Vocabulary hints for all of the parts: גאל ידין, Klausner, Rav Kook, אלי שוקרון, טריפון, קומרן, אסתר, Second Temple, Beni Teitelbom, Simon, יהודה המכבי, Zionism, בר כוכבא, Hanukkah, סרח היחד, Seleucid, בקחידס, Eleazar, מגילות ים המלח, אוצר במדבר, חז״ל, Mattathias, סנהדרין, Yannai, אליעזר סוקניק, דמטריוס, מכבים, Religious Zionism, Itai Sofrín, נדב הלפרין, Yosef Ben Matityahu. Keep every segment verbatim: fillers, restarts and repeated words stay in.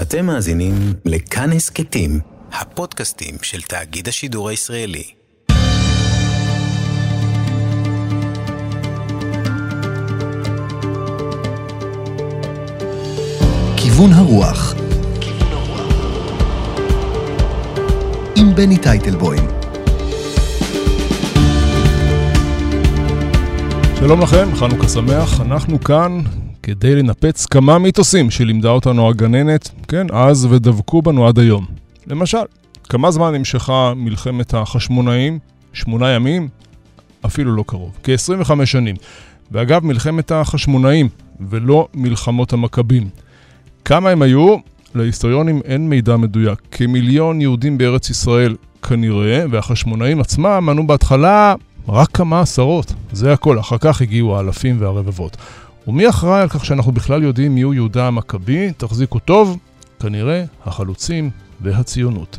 אתם מאזינים לכאן הסכתים, הפודקאסטים של תאגיד השידור הישראלי. כיוון הרוח. עם בני טייטלבוים. שלום לכם, חנוכה שמח. אנחנו כאן כדי לנפץ כמה מיתוסים שלימדה אותנו הגננת, כן, אז ודבקו בנו עד היום. למשל, כמה זמן נמשכה מלחמת החשמונאים? שמונה ימים? אפילו לא קרוב. כ-עשרים וחמש שנים. ואגב, מלחמת החשמונאים ולא מלחמות המכבים. כמה הם היו? להיסטוריונים אין מידע מדויק. כמיליון יהודים בארץ ישראל כנראה, והחשמונאים עצמם מנו בהתחלה רק כמה עשרות, זה הכל, אחר כך הגיעו האלפים והרבבות. ומי אחראי על כך שאנחנו בכלל יודעים מיהו יהודה המכבי? תחזיקו טוב, כנראה החלוצים והציונות.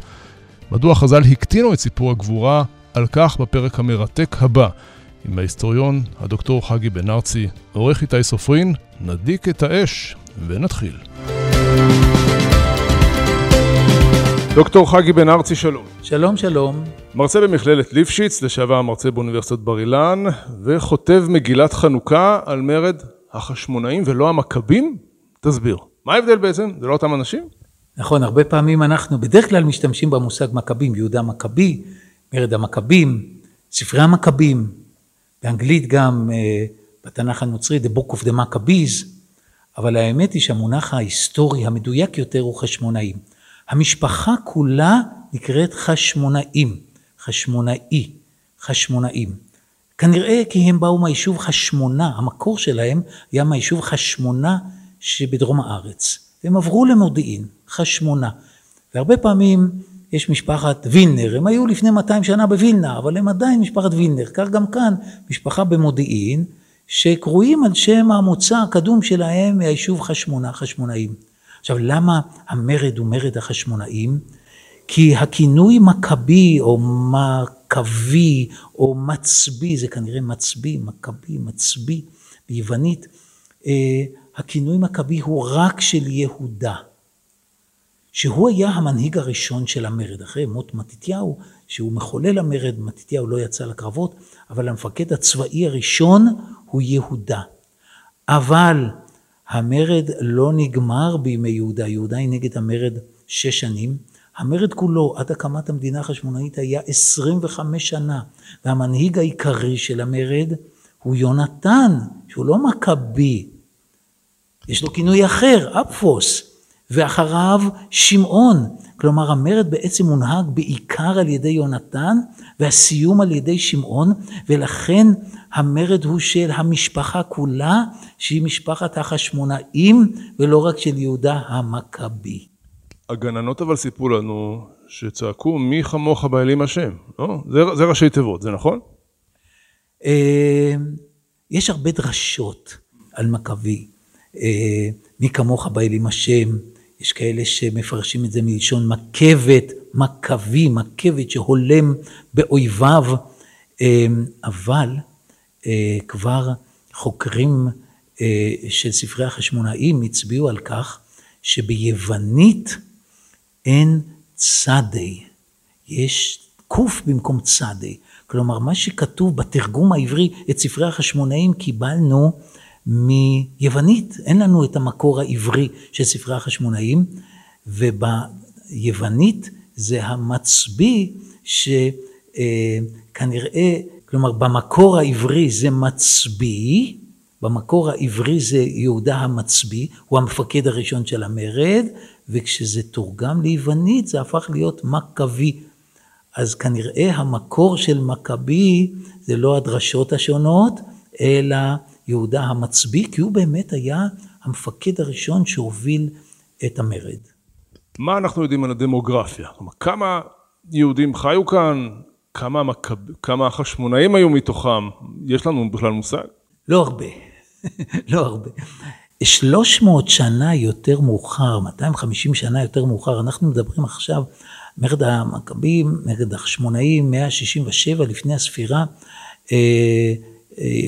מדוע חז"ל הקטינו את סיפור הגבורה? על כך בפרק המרתק הבא, עם ההיסטוריון הדוקטור חגי בן ארצי, עורך איתי סופרין, נדיק את האש ונתחיל. דוקטור חגי בן ארצי, שלום. שלום, שלום. מרצה במכללת ליפשיץ, לשעבר מרצה באוניברסיטת בר אילן, וחוטב מגילת חנוכה על מרד החשמונאים ולא המכבים? תסביר. מה ההבדל בעצם? זה לא אותם אנשים? נכון, הרבה פעמים אנחנו בדרך כלל משתמשים במושג מכבים, יהודה המכבי, מרד המכבים, ספרי המכבים, באנגלית גם בתנ"ך הנוצרי, The Book of the Maccabees, אבל האמת היא שהמונח ההיסטורי המדויק יותר הוא חשמונאים. המשפחה כולה נקראת חשמונאים, חשמונאי, חשמונאים. כנראה כי הם באו מהיישוב חשמונה, המקור שלהם היה מהיישוב חשמונה שבדרום הארץ. הם עברו למודיעין, חשמונה. והרבה פעמים יש משפחת וילנר, הם היו לפני מאתיים שנה בווילנה, אבל הם עדיין משפחת וילנר. כך גם כאן משפחה במודיעין, שקרויים על שם המוצא הקדום שלהם מהיישוב חשמונה, חשמונאים. עכשיו, למה המרד הוא מרד החשמונאים? כי הכינוי מכבי או מכבי או מצבי, זה כנראה מצבי, מכבי, מצבי, ביוונית, הכינוי מכבי הוא רק של יהודה, שהוא היה המנהיג הראשון של המרד, אחרי מות מתתיהו, שהוא מחולל המרד, מתתיהו לא יצא לקרבות, אבל המפקד הצבאי הראשון הוא יהודה. אבל המרד לא נגמר בימי יהודה, יהודה היא נגד המרד שש שנים, המרד כולו עד הקמת המדינה החשמונאית היה עשרים וחמש שנה, והמנהיג העיקרי של המרד הוא יונתן, שהוא לא מכבי, יש לו כינוי אחר, אפוס, ואחריו שמעון, כלומר המרד בעצם מונהג בעיקר על ידי יונתן, והסיום על ידי שמעון, ולכן המרד הוא של המשפחה כולה, שהיא משפחת החשמונאים, ולא רק של יהודה המכבי. הגננות אבל סיפרו לנו שצעקו מי חמוך באלים השם, לא? זה, זה ראשי תיבות, זה נכון? יש הרבה דרשות על מכבי, מי כמוך באלים השם, יש כאלה שמפרשים את זה מלשון מקבת, מכבי, מקבת שהולם באויביו, אבל כבר חוקרים של ספרי החשמונאים הצביעו על כך שביוונית אין צדי, יש קוף במקום צדי, כלומר מה שכתוב בתרגום העברי את ספרי החשמונאים קיבלנו מיוונית, אין לנו את המקור העברי של ספרי החשמונאים, וביוונית זה המצביא שכנראה, כלומר במקור העברי זה מצביא, במקור העברי זה יהודה המצביא, הוא המפקד הראשון של המרד, וכשזה תורגם ליוונית זה הפך להיות מכבי. אז כנראה המקור של מכבי זה לא הדרשות השונות, אלא יהודה המצביא, כי הוא באמת היה המפקד הראשון שהוביל את המרד. מה אנחנו יודעים על הדמוגרפיה? כמה יהודים חיו כאן, כמה, מכב... כמה החשמונאים היו מתוכם, יש לנו בכלל מושג? לא הרבה, לא הרבה. שלוש מאות שנה יותר מאוחר, מאתיים וחמישים שנה יותר מאוחר, אנחנו מדברים עכשיו, מרד המכבים, מרד החשמונאים, מאה שישים ושבע לפני הספירה,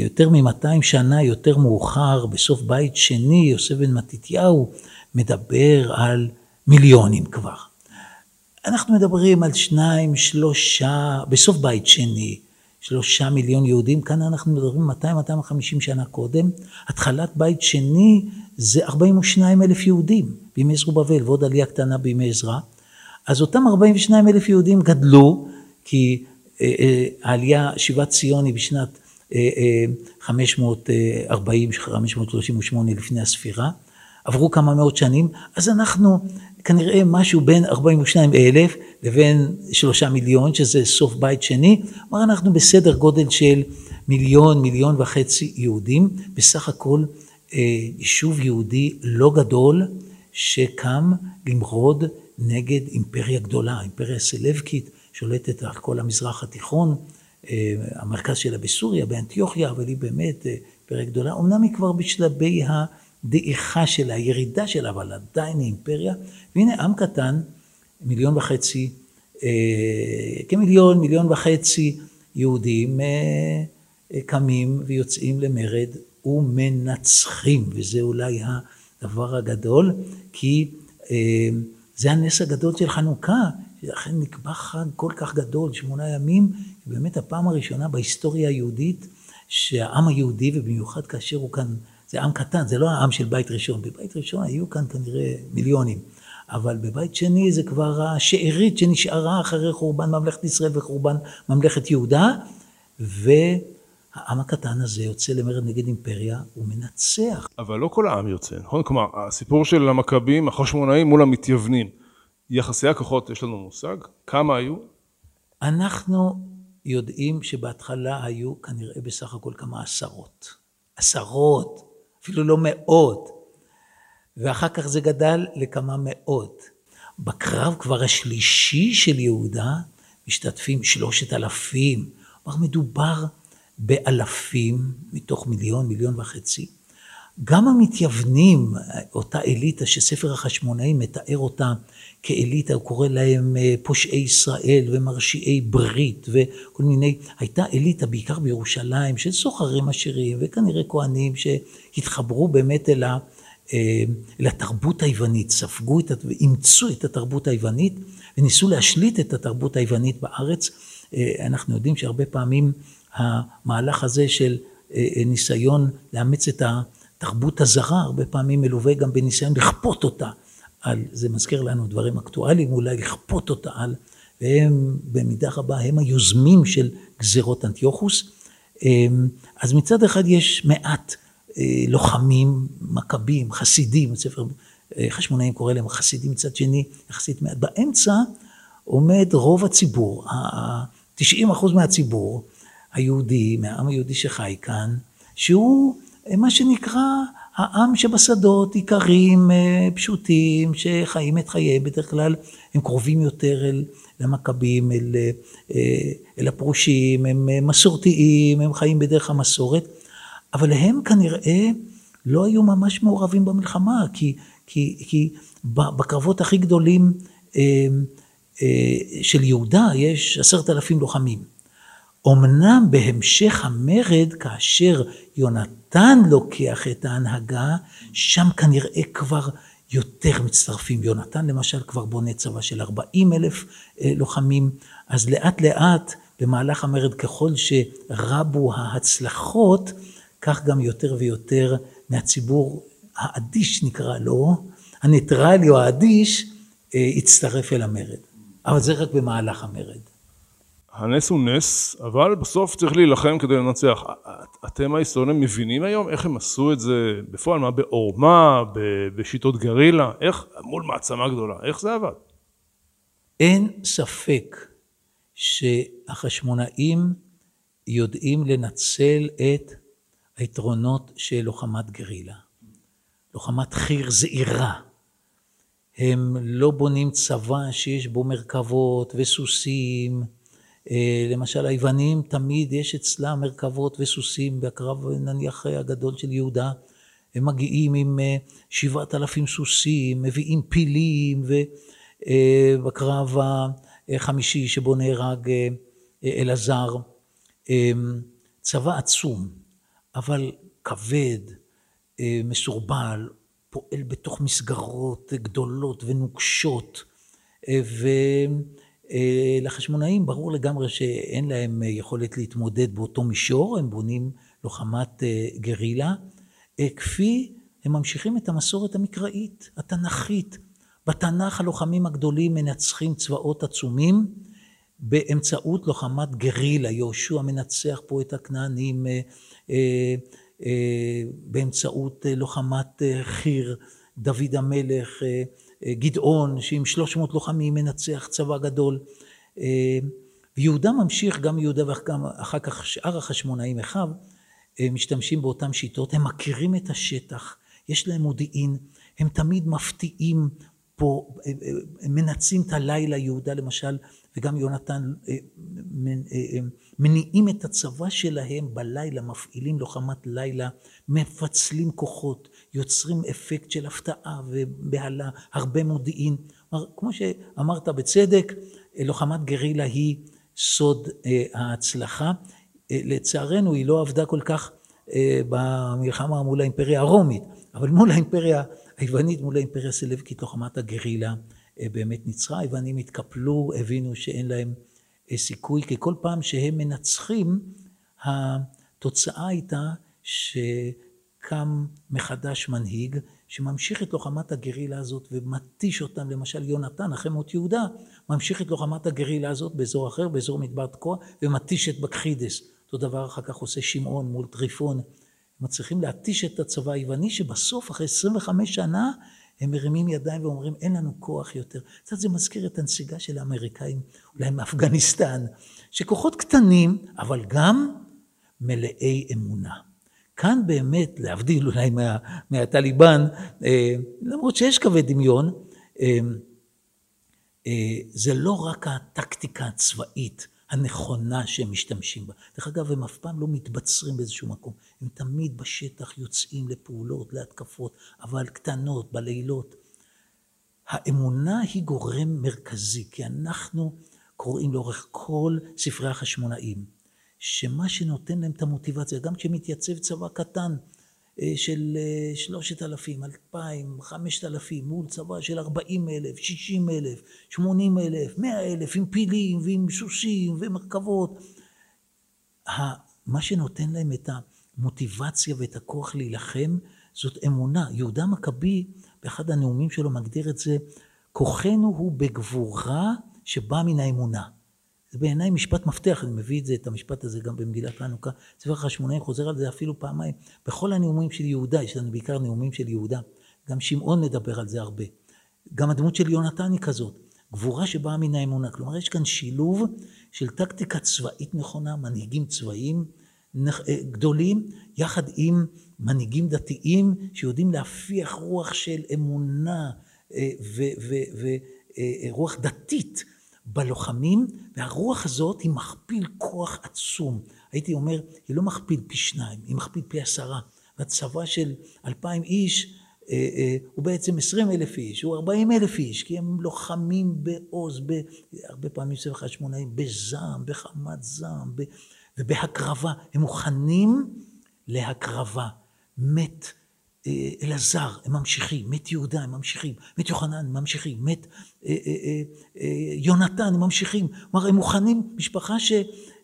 יותר מ-מאתיים שנה יותר מאוחר, בסוף בית שני, יוסף בן מתתיהו מדבר על מיליונים כבר. אנחנו מדברים על שניים, שלושה, בסוף בית שני, שלושה מיליון יהודים, כאן אנחנו מדברים מאתיים עד מאתיים וחמישים שנה קודם, התחלת בית שני זה ארבעים ושניים אלף יהודים, בימי זרובבל ועוד עלייה קטנה בימי עזרא, אז אותם ארבעים ושניים אלף יהודים גדלו, כי העלייה שיבת ציון היא בשנת חמש מאות ארבעים חמש מאות שלושים ושמונה לפני הספירה, עברו כמה מאות שנים, אז אנחנו כנראה משהו בין ארבעים ושניים אלף לבין שלושה מיליון, שזה סוף בית שני, כלומר אנחנו בסדר גודל של מיליון, מיליון וחצי יהודים, בסך הכל יישוב יהודי לא גדול שקם למרוד נגד אימפריה גדולה, אימפריה סלבקית שולטת על כל המזרח התיכון, המרכז שלה בסוריה, באנטיוכיה, אבל היא באמת אימפריה גדולה, אמנם היא כבר בשלבי ה... דעיכה שלה, הירידה שלה, אבל עדיין אימפריה, והנה עם קטן, מיליון וחצי, אה, כמיליון, מיליון וחצי יהודים אה, אה, קמים ויוצאים למרד ומנצחים, וזה אולי הדבר הגדול, כי אה, זה הנס הגדול של חנוכה, שאכן נקבע חג כל כך גדול, שמונה ימים, באמת הפעם הראשונה בהיסטוריה היהודית, שהעם היהודי, ובמיוחד כאשר הוא כאן, זה עם קטן, זה לא העם של בית ראשון. בבית ראשון היו כאן כנראה מיליונים. אבל בבית שני זה כבר השארית שנשארה אחרי חורבן ממלכת ישראל וחורבן ממלכת יהודה. והעם הקטן הזה יוצא למרד נגד אימפריה ומנצח. אבל לא כל העם יוצא, נכון? כלומר, הסיפור של המכבים, החשמונאים מול המתייוונים. יחסי הכוחות, יש לנו מושג? כמה היו? אנחנו יודעים שבהתחלה היו כנראה בסך הכל כמה עשרות. עשרות. אפילו לא מאות, ואחר כך זה גדל לכמה מאות. בקרב כבר השלישי של יהודה משתתפים שלושת אלפים, מדובר באלפים מתוך מיליון, מיליון וחצי. גם המתייוונים, אותה אליטה שספר החשמונאים מתאר אותה כאליטה, הוא קורא להם פושעי ישראל ומרשיעי ברית וכל מיני, הייתה אליטה בעיקר בירושלים של סוחרים עשירים וכנראה כהנים שהתחברו באמת אל התרבות היוונית, ספגו, אימצו את התרבות היוונית וניסו להשליט את התרבות היוונית בארץ. אנחנו יודעים שהרבה פעמים המהלך הזה של ניסיון לאמץ את ה... תרבות הזרה, הרבה פעמים מלווה גם בניסיון לכפות אותה על, זה מזכיר לנו דברים אקטואליים, אולי לכפות אותה על, והם במידה רבה הם היוזמים של גזירות אנטיוכוס. אז מצד אחד יש מעט לוחמים, מכבים, חסידים, ספר חשמונאים קורא להם חסידים, מצד שני יחסית מעט. באמצע עומד רוב הציבור, תשעים אחוז מהציבור היהודי, מהעם היהודי שחי כאן, שהוא מה שנקרא העם שבשדות, עיקרים פשוטים שחיים את חייהם, בדרך כלל הם קרובים יותר אל המכבים, אל, אל הפרושים, הם מסורתיים, הם חיים בדרך המסורת, אבל הם כנראה לא היו ממש מעורבים במלחמה, כי, כי, כי בקרבות הכי גדולים של יהודה יש עשרת אלפים לוחמים. אמנם בהמשך המרד, כאשר יונתן לוקח את ההנהגה, שם כנראה כבר יותר מצטרפים. יונתן למשל כבר בונה צבא של ארבעים אלף לוחמים, אז לאט לאט במהלך המרד ככל שרבו ההצלחות, כך גם יותר ויותר מהציבור האדיש נקרא לו, הניטרלי או האדיש, הצטרף אל המרד. אבל זה רק במהלך המרד. הנס הוא נס, אבל בסוף צריך להילחם כדי לנצח. אתם ההיסטוריונים מבינים היום איך הם עשו את זה בפועל, מה בעורמה, בשיטות גרילה, איך, מול מעצמה גדולה, איך זה עבד? אין ספק שהחשמונאים יודעים לנצל את היתרונות של לוחמת גרילה. לוחמת חיר זעירה. הם לא בונים צבא שיש בו מרכבות וסוסים, למשל היוונים תמיד יש אצלם מרכבות וסוסים, בקרב נניח הגדול של יהודה, הם מגיעים עם שבעת אלפים סוסים, מביאים פילים, ובקרב החמישי שבו נהרג אלעזר, צבא עצום, אבל כבד, מסורבל, פועל בתוך מסגרות גדולות ונוקשות, ולחשמונאים ברור לגמרי שאין להם יכולת להתמודד באותו מישור, הם בונים לוחמת גרילה, כפי הם ממשיכים את המסורת המקראית, התנ"כית. בתנ"ך הלוחמים הגדולים מנצחים צבאות עצומים, באמצעות לוחמת גרילה. יהושע מנצח פה את הכנענים, באמצעות לוחמת חיר. דוד המלך, גדעון, שעם שלוש מאות לוחמים מנצח צבא גדול. ויהודה ממשיך, גם יהודה ואחר כך שאר החשמונאים אחיו, משתמשים באותן שיטות, הם מכירים את השטח, יש להם מודיעין, הם תמיד מפתיעים פה, מנצים את הלילה, יהודה למשל, וגם יונתן, מניעים את הצבא שלהם בלילה, מפעילים לוחמת לילה, מפצלים כוחות, יוצרים אפקט של הפתעה ובהלה, הרבה מודיעין. כמו שאמרת בצדק, לוחמת גרילה היא סוד ההצלחה. לצערנו היא לא עבדה כל כך במלחמה מול האימפריה הרומית, אבל מול האימפריה היוונית, מול האימפריה הסלבקית, לוחמת הגרילה באמת ניצחה. היוונים התקפלו, הבינו שאין להם סיכוי, כי כל פעם שהם מנצחים, התוצאה הייתה שקם מחדש מנהיג שממשיך את לוחמת הגרילה הזאת ומתיש אותם. למשל יונתן, אחרי מות יהודה, ממשיך את לוחמת הגרילה הזאת באזור אחר, באזור מדבר תקוע, ומתיש את בקחידס. אותו דבר אחר כך עושה שמעון מול טריפון. הם מצליחים להתיש את הצבא היווני, שבסוף אחרי עשרים וחמש שנה הם מרימים ידיים ואומרים אין לנו כוח יותר. קצת זה מזכיר את הנסיגה של האמריקאים, אולי מאפגניסטן, שכוחות קטנים אבל גם מלאי אמונה. כאן באמת, להבדיל אולי מה, מהטליבן, למרות שיש קווי דמיון, זה לא רק הטקטיקה הצבאית הנכונה שהם משתמשים בה. דרך אגב, הם אף פעם לא מתבצרים באיזשהו מקום. הם תמיד בשטח יוצאים לפעולות, להתקפות, אבל קטנות, בלילות. האמונה היא גורם מרכזי, כי אנחנו קוראים לאורך כל ספרי החשמונאים, שמה שנותן להם את המוטיבציה, גם כשמתייצב צבא קטן של שלושת אלפים, אלפיים, חמשת אלפים, מול צבא של ארבעים אלף, שישים אלף, שמונים אלף, מאה אלף, עם פילים ועם סוסים ומרכבות. מה שנותן להם את המוטיבציה ואת הכוח להילחם, זאת אמונה. יהודה מקבי, באחד הנאומים שלו, מגדיר את זה, כוחנו הוא בגבורה שבא מן האמונה. זה בעיניי משפט מפתח, אני מביא את זה, את המשפט הזה גם במגילת חנוכה. ספר החשמונאים חוזר על זה אפילו פעמיים. בכל הנאומים של יהודה, יש לנו בעיקר נאומים של יהודה, גם שמעון מדבר על זה הרבה. גם הדמות של יונתן היא כזאת, גבורה שבאה מן האמונה. כלומר, יש כאן שילוב של טקטיקה צבאית נכונה, מנהיגים צבאיים גדולים, יחד עם מנהיגים דתיים, שיודעים להפיח רוח של אמונה ורוח דתית בלוחמים, והרוח הזאת היא מכפיל כוח עצום. הייתי אומר, היא לא מכפיל פי שניים, היא מכפיל פי עשרה. והצבא של אלפיים איש, אה, אה, הוא בעצם עשרים אלף איש, הוא ארבעים אלף איש, כי הם לוחמים בעוז, ב... הרבה פעמים סביב חשמונאים, בזעם, בחמת זעם, ב... ובהקרבה. הם מוכנים להקרבה. מת אלעזר, הם ממשיכים, מת יהודה, הם ממשיכים, מת יוחנן, הם ממשיכים, מת יונתן, הם ממשיכים. כלומר, הם מוכנים, משפחה ש,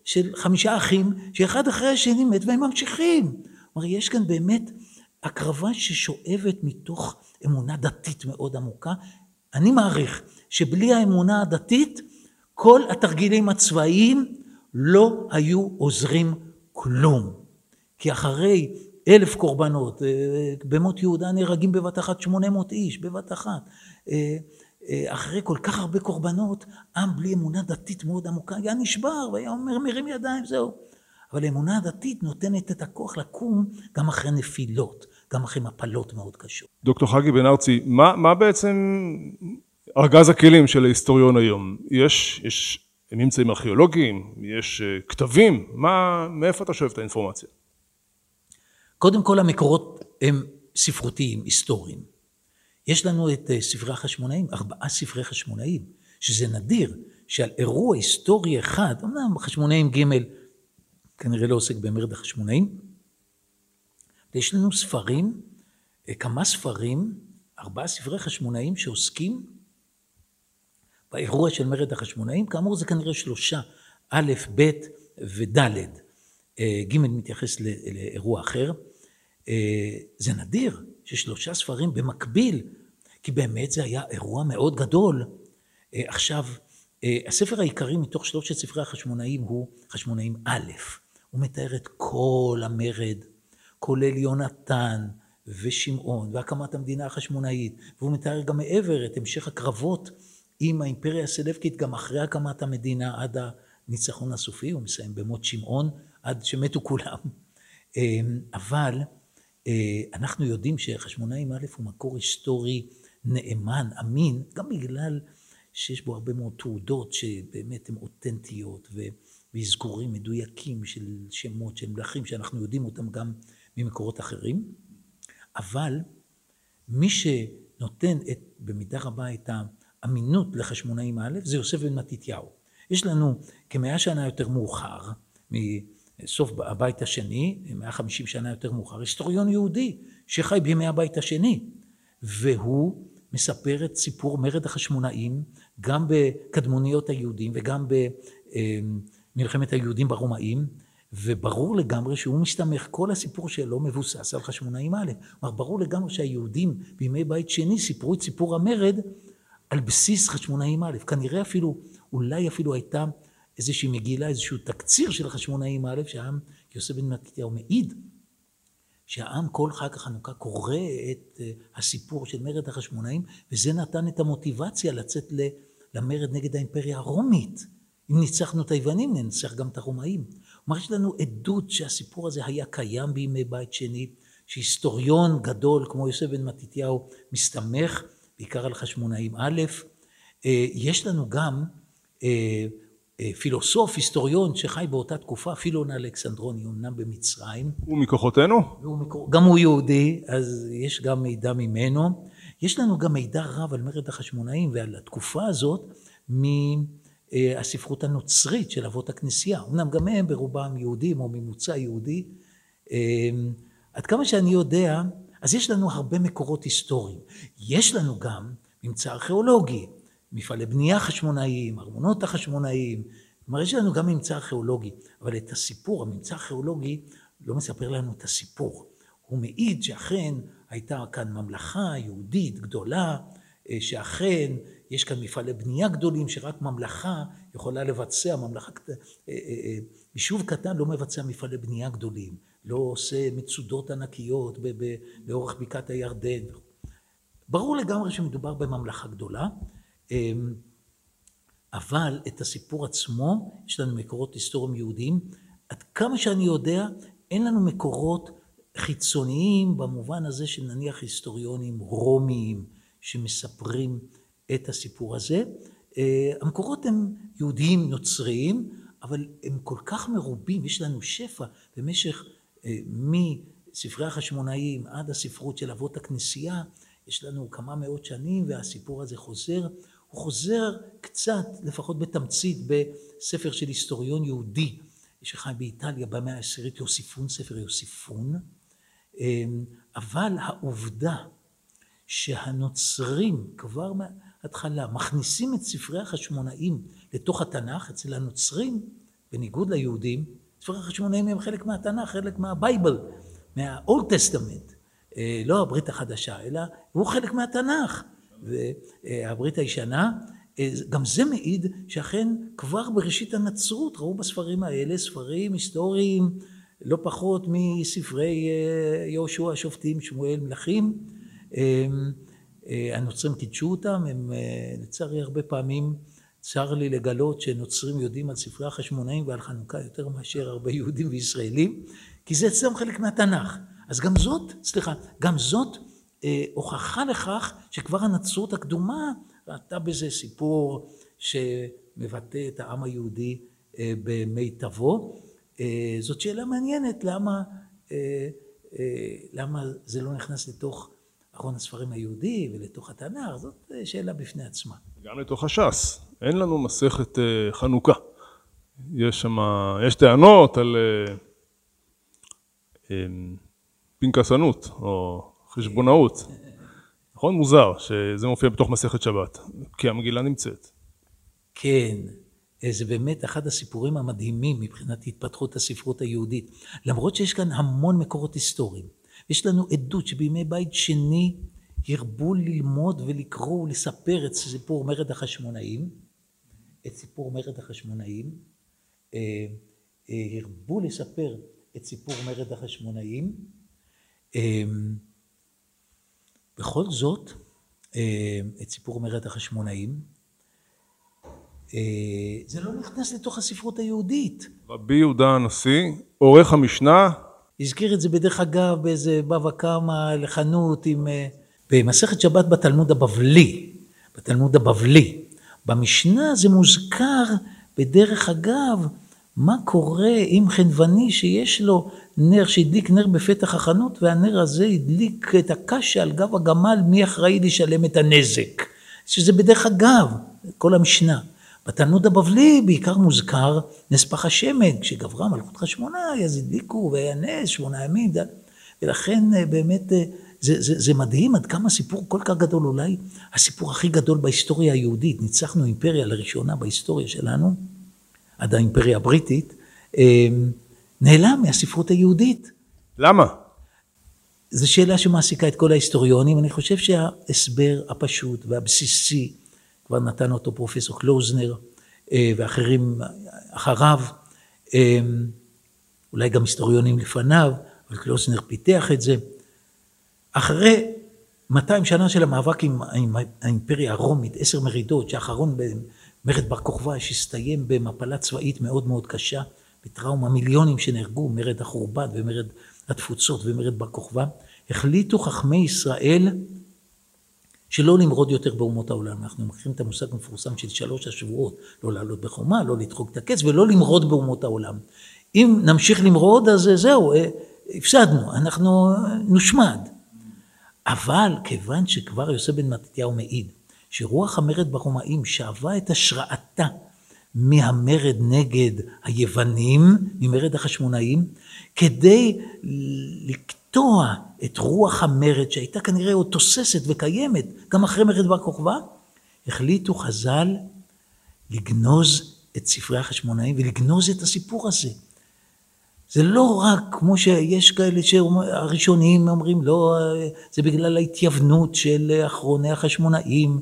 של חמישה אחים, שאחד אחרי השני מת, והם ממשיכים. כלומר, יש כאן באמת הקרבה ששואבת מתוך אמונה דתית מאוד עמוקה. אני מעריך שבלי האמונה הדתית, כל התרגילים הצבאיים לא היו עוזרים כלום. כי אחרי אלף קורבנות, במות יהודה נהרגים בבת אחת שמונה מאות איש, בבת אחת. אחרי כל כך הרבה קורבנות, עם בלי אמונה דתית מאוד עמוקה, היה נשבר והיה אומר, מרים ידיים, זהו. אבל האמונה הדתית נותנת את הכוח לקום גם אחרי נפילות, גם אחרי מפלות מאוד קשות. דוקטור חגי בן ארצי, מה, מה בעצם ארגז הכלים של ההיסטוריון היום? יש, יש ממצאים ארכיאולוגיים, יש כתבים, מה, מאיפה אתה שואב את האינפורמציה? קודם כל המקורות הם ספרותיים, היסטוריים. יש לנו את ספרי החשמונאים, ארבעה ספרי חשמונאים, שזה נדיר שעל אירוע היסטורי אחד, אמנם חשמונאים ג' כנראה לא עוסק במרד החשמונאים, יש לנו ספרים כמה ספרים, ארבעה ספרי חשמונאים שעוסקים באירוע של מרד החשמונאים, כאמור זה כנראה שלושה, א', ב' וד', ג' מתייחס לאירוע אחר. זה נדיר ששלושה ספרים במקביל, כי באמת זה היה אירוע מאוד גדול. עכשיו, הספר העיקרי מתוך שלושת ספרי החשמונאים הוא חשמונאים א', הוא מתאר את כל המרד, כולל יונתן ושמעון והקמת המדינה החשמונאית, והוא מתאר גם מעבר את המשך הקרבות עם האימפריה הסלבקית גם אחרי הקמת המדינה עד הניצחון הסופי, הוא מסיים במות שמעון עד שמתו כולם. אבל אנחנו יודעים שחשמונאים א' הוא מקור היסטורי נאמן, אמין, גם בגלל שיש בו הרבה מאוד תעודות שבאמת הן אותנטיות ואזכורים מדויקים של שמות, של מלכים, שאנחנו יודעים אותם גם ממקורות אחרים. אבל מי שנותן את, במידה רבה את האמינות לחשמונאים א' זה יוסף בן מתתיהו. יש לנו כמאה שנה יותר מאוחר, מסוף הבית השני, מאה וחמישים שנה יותר מאוחר, היסטוריון יהודי שחי בימי הבית השני, והוא מספר את סיפור מרד החשמונאים גם בקדמוניות היהודים וגם במלחמת היהודים ברומאים, וברור לגמרי שהוא מסתמך, כל הסיפור שלו מבוסס על חשמונאים א'. כלומר, ברור לגמרי שהיהודים בימי בית שני סיפרו את סיפור המרד על בסיס חשמונאים א'. כנראה אפילו, אולי אפילו הייתה איזושהי מגילה, איזשהו תקציר של חשמונאים א', שהעם, יוסף בן מתתיהו מעיד, שהעם כל חג החנוכה קורא את הסיפור של מרד החשמונאים, וזה נתן את המוטיבציה לצאת למרד נגד האימפריה הרומית. אם ניצחנו את היוונים, ננצח גם את הרומאים. כלומר, יש לנו עדות שהסיפור הזה היה קיים בימי בית שני, שהיסטוריון גדול כמו יוסף בן מתתיהו מסתמך, בעיקר על חשמונאים א'. יש לנו גם פילוסוף, היסטוריון שחי באותה תקופה, פילון אלכסנדרוני, אמנם במצרים. הוא מכוחותינו? גם הוא יהודי, אז יש גם מידע ממנו. יש לנו גם מידע רב על מרד החשמונאים ועל התקופה הזאת מהספרות הנוצרית של אבות הכנסייה. אמנם גם הם ברובם יהודים או ממוצא יהודי. עד כמה שאני יודע, אז יש לנו הרבה מקורות היסטוריים. יש לנו גם ממצא ארכיאולוגי. מפעלי בנייה חשמונאים, ארמונות החשמונאים, כלומר יש לנו גם ממצא ארכיאולוגי, אבל את הסיפור, הממצא הארכיאולוגי לא מספר לנו את הסיפור. הוא מעיד שאכן הייתה כאן ממלכה יהודית גדולה, שאכן יש כאן מפעלי בנייה גדולים שרק ממלכה יכולה לבצע, ממלכה, יישוב קטן לא מבצע מפעלי בנייה גדולים, לא עושה מצודות ענקיות ב- ב- לאורך בקעת הירדן. ברור לגמרי שמדובר בממלכה גדולה, אבל את הסיפור עצמו, יש לנו מקורות היסטוריים יהודיים, עד כמה שאני יודע, אין לנו מקורות חיצוניים, במובן הזה שנניח היסטוריונים רומיים, שמספרים את הסיפור הזה. המקורות הם יהודיים נוצריים, אבל הם כל כך מרובים, יש לנו שפע במשך מספרי החשמונאים עד הספרות של אבות הכנסייה, יש לנו כמה מאות שנים והסיפור הזה חוזר. הוא חוזר קצת, לפחות בתמצית, בספר של היסטוריון יהודי שחי באיטליה במאה העשירית, יוסיפון, ספר יוסיפון. אבל העובדה שהנוצרים כבר מההתחלה מכניסים את ספרי החשמונאים לתוך התנ"ך, אצל הנוצרים, בניגוד ליהודים, ספרי החשמונאים הם חלק מהתנ"ך, חלק מהבייבל, מה-Old Testament. לא הברית החדשה, אלא הוא חלק מהתנ"ך. והברית הישנה, גם זה מעיד שאכן כבר בראשית הנצרות ראו בספרים האלה, ספרים היסטוריים, לא פחות מספרי יהושע, שופטים, שמואל, מלכים. הנוצרים קידשו אותם, הם לצערי הרבה פעמים, צר לי לגלות שנוצרים יודעים על ספרי החשמונאים ועל חנוכה יותר מאשר הרבה יהודים וישראלים, כי זה אצלם חלק מהתנ"ך. אז גם זאת, סליחה, גם זאת אה, הוכחה לכך שכבר הנצרות הקדומה ראתה בזה סיפור שמבטא את העם היהודי אה, במיטבו. אה, זאת שאלה מעניינת, למה, אה, אה, למה זה לא נכנס לתוך ארון הספרים היהודי ולתוך התנ"ך, זאת שאלה בפני עצמה. גם לתוך הש"ס, אין לנו מסכת אה, חנוכה. יש שם, יש טענות על... אה, אה, פנקסנות או חשבונאות. נכון? מוזר שזה מופיע בתוך מסכת שבת, כי המגילה נמצאת. כן, זה באמת אחד הסיפורים המדהימים מבחינת התפתחות הספרות היהודית. למרות שיש כאן המון מקורות היסטוריים, יש לנו עדות שבימי בית שני הרבו ללמוד ולקרוא ולספר את סיפור מרד החשמונאים, את סיפור מרד החשמונאים, הרבו לספר את סיפור מרד החשמונאים. בכל זאת, את סיפור מרד החשמונאים, זה לא נכנס לתוך הספרות היהודית. רבי יהודה הנשיא, עורך המשנה, הזכיר את זה בדרך אגב באיזה בבא קמא לחנות עם... במסכת שבת בתלמוד הבבלי, בתלמוד הבבלי, במשנה זה מוזכר בדרך אגב, מה קורה עם חנווני שיש לו נר, שהדליק נר בפתח החנות, והנר הזה הדליק את הקשה על גב הגמל, מי אחראי לשלם את הנזק? שזה בדרך אגב, כל המשנה. בתלמוד הבבלי בעיקר מוזכר נס פך השמן, כשגברה מלכות חשמונאי, אז הדליקו והיה נס שמונה ימים, ולכן באמת... זה, זה, זה מדהים עד כמה סיפור כל כך גדול, אולי הסיפור הכי גדול בהיסטוריה היהודית. ניצחנו אימפריה לראשונה בהיסטוריה שלנו, עד האימפריה הבריטית, נעלם מהספרות היהודית. למה? זו שאלה שמעסיקה את כל ההיסטוריונים. אני חושב שההסבר הפשוט והבסיסי, כבר נתן אותו פרופסור קלוזנר ואחרים אחריו, אולי גם היסטוריונים לפניו, אבל קלוזנר פיתח את זה. אחרי מאתיים שנה של המאבק עם, עם האימפריה הרומית, עשר מרידות, שהאחרון במרד בר כוכבא שהסתיים במפלה צבאית מאוד מאוד קשה, בטראומה, מיליונים שנהרגו, מרד החורבן ומרד התפוצות ומרד בר כוכבא, החליטו חכמי ישראל שלא למרוד יותר באומות העולם. אנחנו מכירים את המושג המפורסם של שלוש השבועות, לא לעלות בחומה, לא לדחוק את הקץ ולא למרוד באומות העולם. אם נמשיך למרוד אז זהו, הפסדנו, אנחנו נושמד. אבל כיוון שכבר יוסף בן מתתיהו מעיד שרוח המרד ברומאים שאבה את השראתה מהמרד נגד היוונים, ממרד החשמונאים, כדי לקטוע את רוח המרד שהייתה כנראה עוד תוססת וקיימת גם אחרי מרד בר כוכבא, החליטו חז"ל לגנוז את ספרי החשמונאים ולגנוז את הסיפור הזה. זה לא רק כמו שיש כאלה שהראשונים אומרים, לא, זה בגלל ההתייוונות של אחרוני החשמונאים,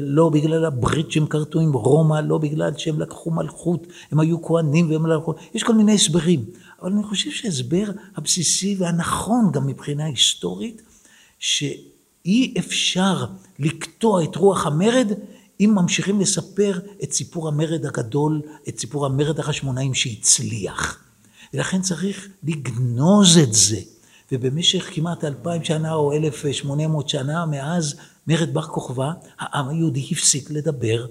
לא בגלל הברית שהם קרתו עם רומא, לא בגלל שהם לקחו מלכות, הם היו כהנים והם לקחו, יש כל מיני הסברים. אבל אני חושב שההסבר הבסיסי והנכון גם מבחינה היסטורית, שאי אפשר לקטוע את רוח המרד, אם ממשיכים לספר את סיפור המרד הגדול, את סיפור המרד החשמונאים שהצליח. ולכן צריך לגנוז את זה, ובמשך כמעט אלפיים שנה או אלף שמונה מאות שנה מאז מרד בר כוכבא, העם היהודי הפסיק לדבר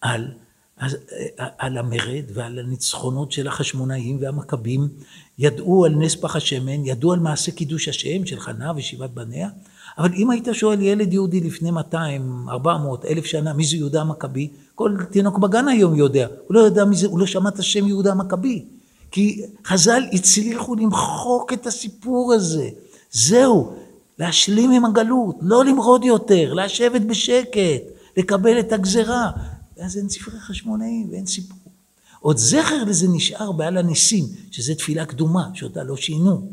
על, על המרד ועל הניצחונות של החשמונאים והמכבים, ידעו על נס פך השמן, ידעו על מעשה קידוש השם של חנה ושבעת בניה, אבל אם היית שואל ילד יהודי לפני מאתיים, ארבע מאות, אלף שנה, מי זה יהודה המכבי? כל תינוק בגן היום יודע, הוא לא יודע מי זה, הוא לא שמע את השם יהודה המכבי. כי חז"ל הצליחו למחוק את הסיפור הזה. זהו, להשלים עם הגלות, לא למרוד יותר, לשבת בשקט, לקבל את הגזרה. אז אין ספרי חשמונאים ואין סיפור. עוד זכר לזה נשאר בעל הניסים, שזה תפילה קדומה, שאותה לא שינו.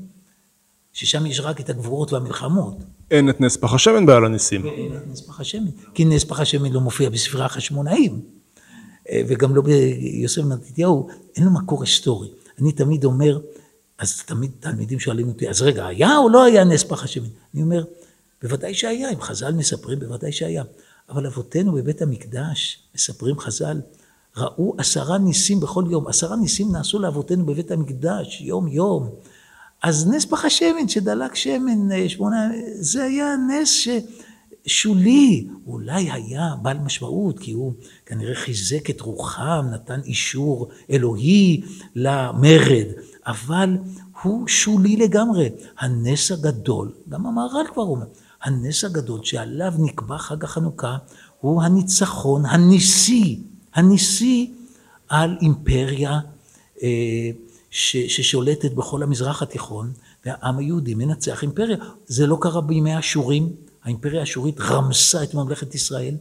ששם יש רק את הגבורות והמלחמות. אין את נס פך השמן בעל הניסים. ואין את נס פך השמן, כי נס פך השמן לא מופיע בספרי החשמונאים. וגם לא ביוסף בן מתתיהו, אין לו מקור היסטורי. אני תמיד אומר, אז תמיד תלמידים שואלים אותי, אז רגע, היה או לא היה נס פך השמן? אני אומר, בוודאי שהיה, אם חז"ל מספרים, בוודאי שהיה. אבל אבותינו בבית המקדש, מספרים חז"ל, ראו עשרה ניסים בכל יום. עשרה ניסים נעשו לאבותינו בבית המקדש, יום יום. אז נס פך השמן, שדלק שמן שמונה, זה היה נס ש... שולי, אולי היה בעל משמעות, כי הוא כנראה חיזק את רוחם, נתן אישור אלוהי למרד, אבל הוא שולי לגמרי. הנס הגדול, גם המהר"ל כבר אומר, הנס הגדול שעליו נקבע חג החנוכה, הוא הניצחון הניסי, הניסי על אימפריה ש, ששולטת בכל המזרח התיכון, והעם היהודי מנצח אימפריה. זה לא קרה בימי האשורים, האימפריה האשורית רמסה את ממלכת ישראל.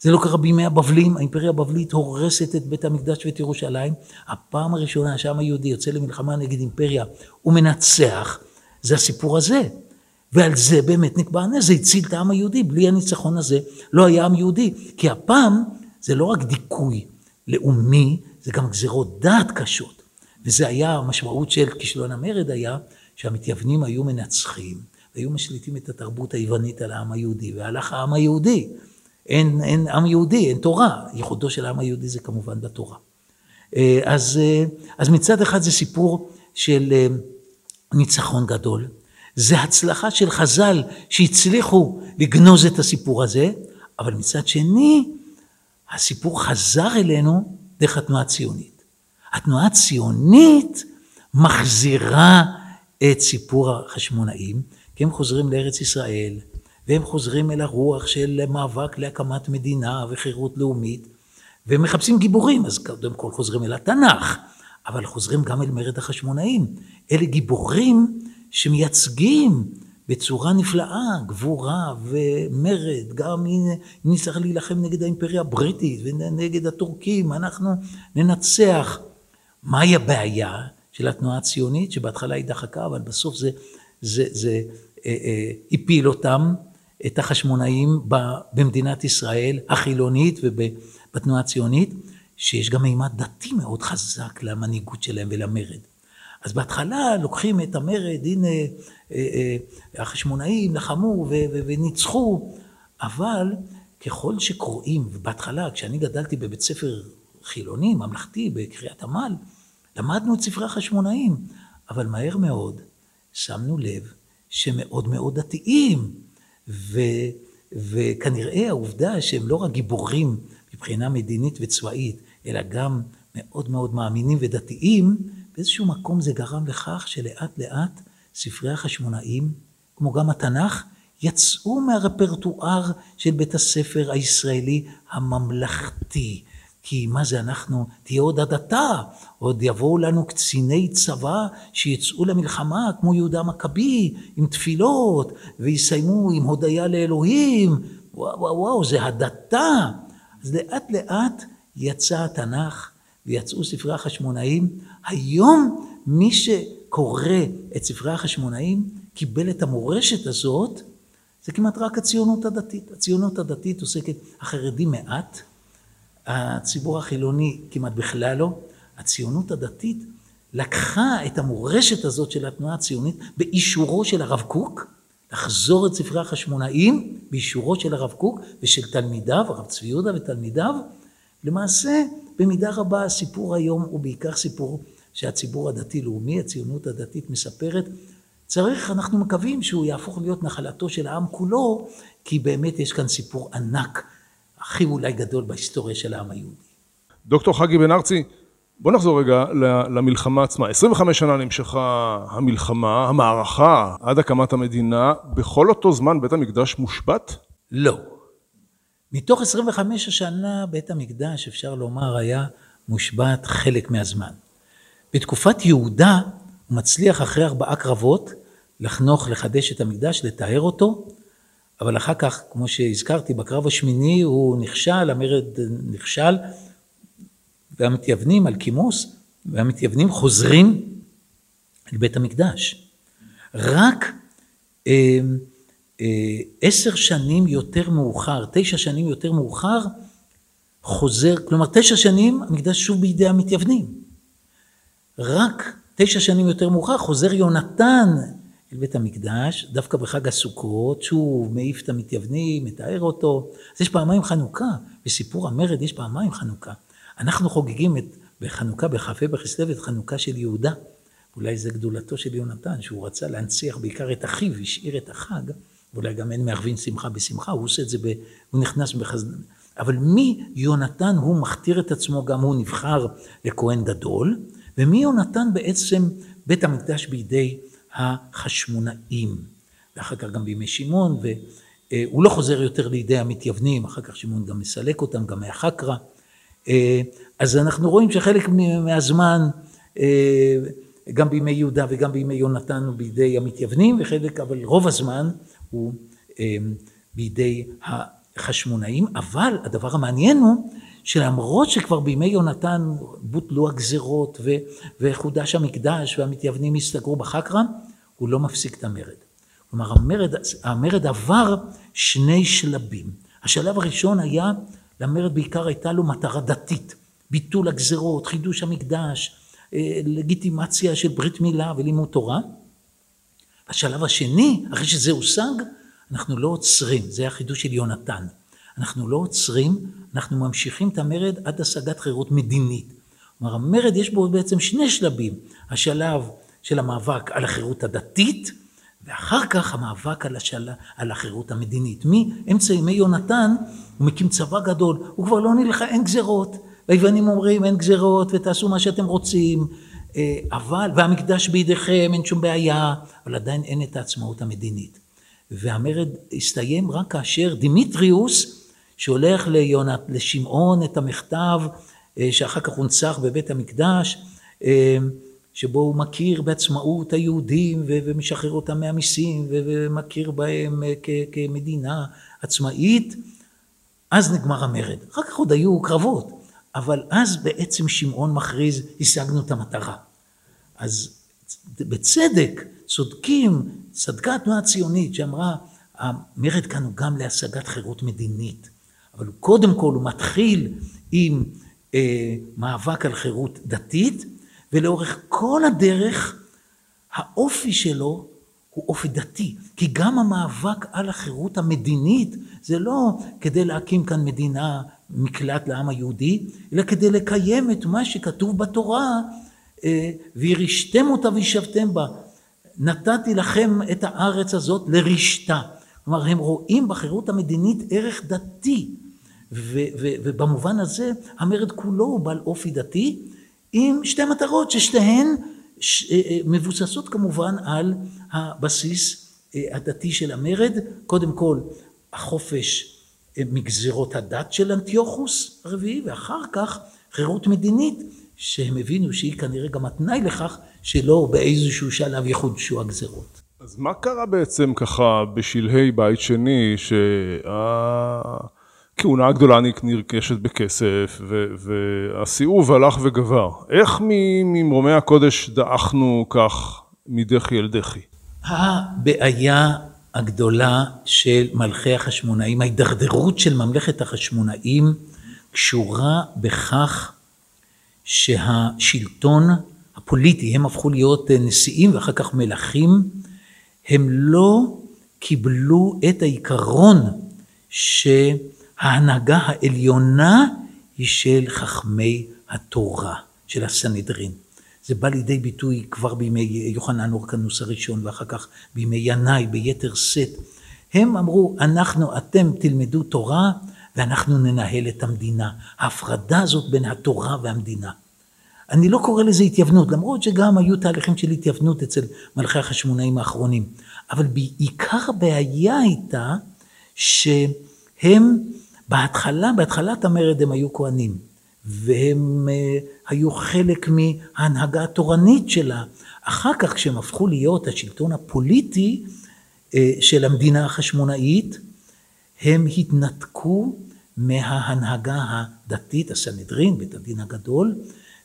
זה לא קרה בימי הבבלים, האימפריה הבבלית הורסת את בית המקדש ואת ירושלים. הפעם הראשונה שהעם היהודי יוצא למלחמה נגד אימפריה ומנצח, זה הסיפור הזה. ועל זה באמת נקבע הנס, זה הציל את העם היהודי. בלי הניצחון הזה לא היה עם יהודי, כי הפעם זה לא רק דיכוי לאומי, זה גם גזירות דעת קשות. וזה היה המשמעות של כישלון המרד, היה שהמתייוונים היו מנצחים, והיו משליטים את התרבות היוונית על העם היהודי, והלך העם היהודי. אין, אין עם יהודי, אין תורה. ייחודו של העם היהודי זה כמובן בתורה. אז, אז מצד אחד זה סיפור של ניצחון גדול, זה הצלחה של חז"ל שהצליחו לגנוז את הסיפור הזה, אבל מצד שני, הסיפור חזר אלינו דרך התנועה הציונית. התנועה הציונית מחזירה את סיפור החשמונאים, כי הם חוזרים לארץ ישראל, והם חוזרים אל הרוח של מאבק להקמת מדינה וחירות לאומית, והם מחפשים גיבורים, אז קודם כל חוזרים אל התנ"ך, אבל חוזרים גם אל מרד החשמונאים. אלה גיבורים שמייצגים בצורה נפלאה, גבורה ומרד, גם אם נצטרך להילחם נגד האימפריה הבריטית ונגד הטורקים, אנחנו ננצח. מהי הבעיה של התנועה הציונית, שבהתחלה היא דחקה, אבל בסוף זה, זה, זה אה, אה, הפיל אותם, את החשמונאים במדינת ישראל החילונית ובתנועה הציונית, שיש גם מימד דתי מאוד חזק למנהיגות שלהם ולמרד. אז בהתחלה לוקחים את המרד, הנה החשמונאים לחמו וניצחו, אבל ככל שקוראים, ובהתחלה כשאני גדלתי בבית ספר חילוני, ממלכתי, בקריאת עמל, למדנו את ספרי החשמונאים, אבל מהר מאוד שמנו לב שמאוד מאוד דתיים, וכנראה העובדה שהם לא רק גיבורים מבחינה מדינית וצבאית, אלא גם מאוד מאוד מאמינים ודתיים, באיזשהו מקום זה גרם לכך שלאט לאט ספרי החשמונאים, כמו גם התנ"ך, יצאו מהרפרטואר של בית הספר הישראלי הממלכתי. כי מה זה אנחנו? תהיה עוד הדתה, עוד יבואו לנו קציני צבא שיצאו למלחמה כמו יהודה מקבי, עם תפילות, ויסיימו עם הודיה לאלוהים. וואו וואו וואו, זה הדתה. אז לאט לאט יצא התנ"ך, ויצאו ספרי החשמונאים. היום מי שקורא את ספרי החשמונאים קיבל את המורשת הזאת, זה כמעט רק הציונות הדתית. הציונות הדתית עוסקת החרדים מעט, הציבור החילוני כמעט בכלל לא. הציונות הדתית לקחה את המורשת הזאת של התנועה הציונית באישורו של הרב קוק, לחזור את ספרי החשמונאים באישורו של הרב קוק ושל תלמידיו, הרב צבי יהודה ותלמידיו. למעשה, במידה רבה הסיפור היום הוא בעיקר סיפור שהציבור הדתי-לאומי, הציונות הדתית מספרת, צריך, אנחנו מקווים שהוא יהפוך להיות נחלתו של העם כולו, כי באמת יש כאן סיפור ענק, הכי אולי גדול בהיסטוריה של העם היהודי. דוקטור חגי בן ארצי, בוא נחזור רגע למלחמה עצמה. עשרים וחמש שנה נמשכה המלחמה, המערכה, עד הקמת המדינה. בכל אותו זמן בית המקדש מושבת? לא. מתוך עשרים וחמש השנה בית המקדש, אפשר לומר, היה מושבת חלק מהזמן. בתקופת יהודה הוא מצליח אחרי ארבעה קרבות לחנוך, לחדש את המקדש, לתאר אותו, אבל אחר כך, כמו שהזכרתי, בקרב השמיני הוא נכשל, המרד נכשל, והמתייוונים על כימוס, והמתייוונים חוזרים לבית המקדש. רק אה, אה, עשר שנים יותר מאוחר, תשע שנים יותר מאוחר, חוזר, כלומר תשע שנים המקדש שוב בידי המתייוונים. רק תשע שנים יותר מאוחר חוזר יונתן, אל בית המקדש, דווקא בחג הסוכות, שוב מעיף את המתייוונים, מתאר אותו. אז יש פעמיים חנוכה, בסיפור המרד יש פעמיים חנוכה. אנחנו חוגגים את, בחנוכה, בחפה, בחסלב, את חנוכה של יהודה. אולי זה גדולתו של יונתן, שהוא רצה להנציח בעיקר את אחיו, השאיר את החג, ואולי גם אין מערבין שמחה בשמחה, הוא עושה את זה, ב, הוא נכנס בחזנן. אבל מי יונתן, הוא מכתיר את עצמו, גם הוא נבחר לכהן גדול, ומי יונתן בעצם בית המקדש בידי החשמונאים, ואחר כך גם בימי שמעון, והוא לא חוזר יותר לידי המתייוונים, אחר כך שמעון גם מסלק אותם, גם מהחקרא. אז אנחנו רואים שחלק מהזמן גם בימי יהודה וגם בימי יונתן הוא בידי המתייוונים, וחלק, אבל רוב הזמן הוא בידי החשמונאים. אבל הדבר המעניין הוא שלמרות שכבר בימי יונתן בוטלו הגזרות וחודש המקדש והמתייוונים הסתגרו בחקרא, הוא לא מפסיק את המרד. כלומר, המרד, המרד עבר שני שלבים. השלב הראשון היה, למרד בעיקר הייתה לו מטרה דתית, ביטול הגזרות, חידוש המקדש, לגיטימציה של ברית מילה ולימוד תורה. השלב השני, אחרי שזה הושג, אנחנו לא עוצרים, זה היה חידוש של יונתן. אנחנו לא עוצרים, אנחנו ממשיכים את המרד עד השגת חירות מדינית. כלומר, המרד יש בו בעצם שני שלבים. השלב של המאבק על החירות הדתית, ואחר כך המאבק על, השאלה, על החירות המדינית. מאמצע ימי יונתן הוא מקים צבא גדול, הוא כבר לא נלך, אין גזרות. והיוונים אומרים אין גזרות ותעשו מה שאתם רוצים, אבל, והמקדש בידיכם, אין שום בעיה, אבל עדיין אין את העצמאות המדינית. והמרד הסתיים רק כאשר דמטריוס, שהולך ליונת, לשמעון את המכתב, שאחר כך הונצח בבית המקדש, שבו הוא מכיר בעצמאות היהודים ומשחרר אותם מהמיסים ומכיר בהם כמדינה עצמאית, אז נגמר המרד. אחר כך עוד היו קרבות, אבל אז בעצם שמעון מכריז, השגנו את המטרה. אז בצדק צודקים, צדקה התנועה הציונית שאמרה, המרד כאן הוא גם להשגת חירות מדינית, אבל הוא קודם כל הוא מתחיל עם אה, מאבק על חירות דתית, ולאורך כל הדרך, האופי שלו הוא אופי דתי. כי גם המאבק על החירות המדינית, זה לא כדי להקים כאן מדינה, מקלט לעם היהודי, אלא כדי לקיים את מה שכתוב בתורה, וירשתם אותה וישבתם בה. נתתי לכם את הארץ הזאת לרשתה. כלומר, הם רואים בחירות המדינית ערך דתי. ו- ו- ובמובן הזה, המרד כולו הוא בעל אופי דתי, עם שתי מטרות ששתיהן מבוססות כמובן על הבסיס הדתי של המרד. קודם כל החופש מגזירות הדת של אנטיוכוס הרביעי, ואחר כך חירות מדינית שהם הבינו שהיא כנראה גם התנאי לכך שלא באיזשהו שלב יחודשו הגזירות. אז מה קרה בעצם ככה בשלהי בית שני שה... כהונה הגדולה נרכשת בכסף, והסיאוב הלך וגבר. איך ממרומי הקודש דאחנו כך מדחי אל דחי? הבעיה הגדולה של מלכי החשמונאים, ההידרדרות של ממלכת החשמונאים, קשורה בכך שהשלטון הפוליטי, הם הפכו להיות נשיאים ואחר כך מלכים, הם לא קיבלו את העיקרון ש... ההנהגה העליונה היא של חכמי התורה, של הסנהדרין. זה בא לידי ביטוי כבר בימי יוחנן הורקנוס הראשון, ואחר כך בימי ינאי, ביתר סט. הם אמרו, אנחנו, אתם תלמדו תורה, ואנחנו ננהל את המדינה. ההפרדה הזאת בין התורה והמדינה. אני לא קורא לזה התייוונות, למרות שגם היו תהליכים של התייוונות אצל מלכי החשמונאים האחרונים. אבל בעיקר הבעיה הייתה שהם... בהתחלה, בהתחלת המרד הם היו כהנים, והם אה, היו חלק מההנהגה התורנית שלה. אחר כך כשהם הפכו להיות השלטון הפוליטי אה, של המדינה החשמונאית, הם התנתקו מההנהגה הדתית, הסנהדרין, בית הדין הגדול,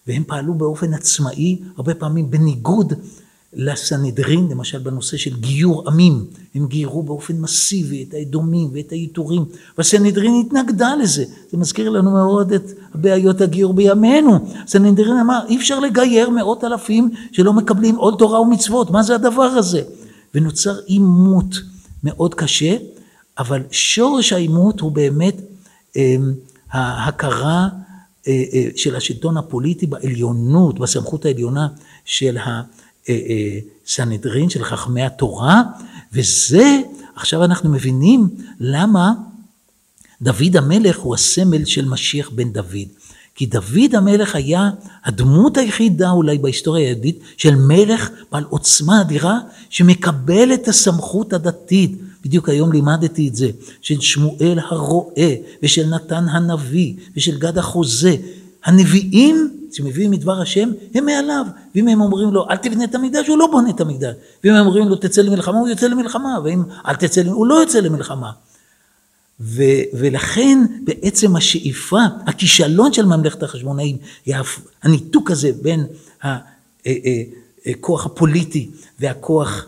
והם פעלו באופן עצמאי, הרבה פעמים בניגוד לסנהדרין, למשל בנושא של גיור עמים, הם גיירו באופן מסיבי את האדומים ואת היתורים, והסנהדרין התנגדה לזה. זה מזכיר לנו מאוד את הבעיות הגיור בימינו. הסנהדרין אמר, אי אפשר לגייר מאות אלפים שלא מקבלים עול תורה ומצוות, מה זה הדבר הזה? ונוצר עימות מאוד קשה, אבל שורש העימות הוא באמת אה, ההכרה אה, אה, של השלטון הפוליטי בעליונות, בסמכות העליונה של ה... סנהדרין, של חכמי התורה. וזה, עכשיו אנחנו מבינים למה דוד המלך הוא הסמל של משיח בן דוד, כי דוד המלך היה הדמות היחידה אולי בהיסטוריה היהודית של מלך בעל עוצמה אדירה שמקבל את הסמכות הדתית. בדיוק היום לימדתי את זה, של שמואל הרועה ושל נתן הנביא ושל גד החוזה. הנביאים שמביאים מדבר השם, הם מעליו. ואם הם אומרים לו, אל תבנה את המקדש, הוא לא בונה את המקדש. ואם הם אומרים לו, תצא למלחמה, הוא יוצא למלחמה. ואם אל תצא, הוא לא יוצא למלחמה. ו, ולכן בעצם השאיפה, הכישלון של ממלכת החשמונאים, הניתוק הזה בין הכוח הפוליטי והכוח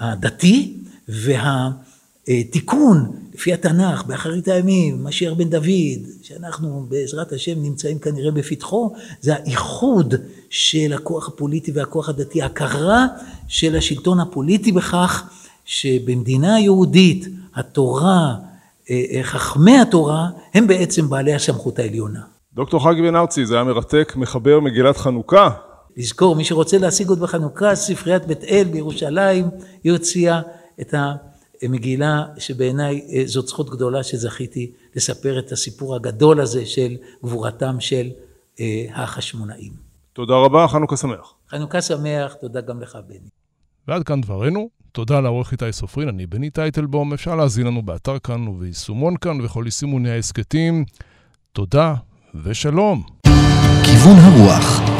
הדתי, והתיקון לפי התנ"ך, באחרית הימים, משיח בן דוד, שאנחנו בעזרת השם נמצאים כנראה בפתחו, זה האיחוד של הכוח הפוליטי והכוח הדתי, ההכרה של השלטון הפוליטי בכך שבמדינה היהודית, התורה, חכמי התורה, הם בעצם בעלי הסמכות העליונה. דוקטור חגי בן ארצי, זה היה מרתק, מחבר מגילת חנוכה. לזכור, מי שרוצה להשיג עוד בחנוכה, ספריית בית אל בירושלים, היא הוציאה את המגילה שבעיניי זאת זכות גדולה שזכיתי לספר את הסיפור הגדול הזה של גבורתם של החשמונאים. תודה רבה, חנוכה שמח. חנוכה שמח, תודה גם לך בני. ועד כאן דברנו, תודה לעורך איתי סופרין, אני בני טייטלבום, אפשר להזין לנו באתר כאן וביישומון כאן וכל יישומוני העסקתים. תודה ושלום. כיוון הרוח.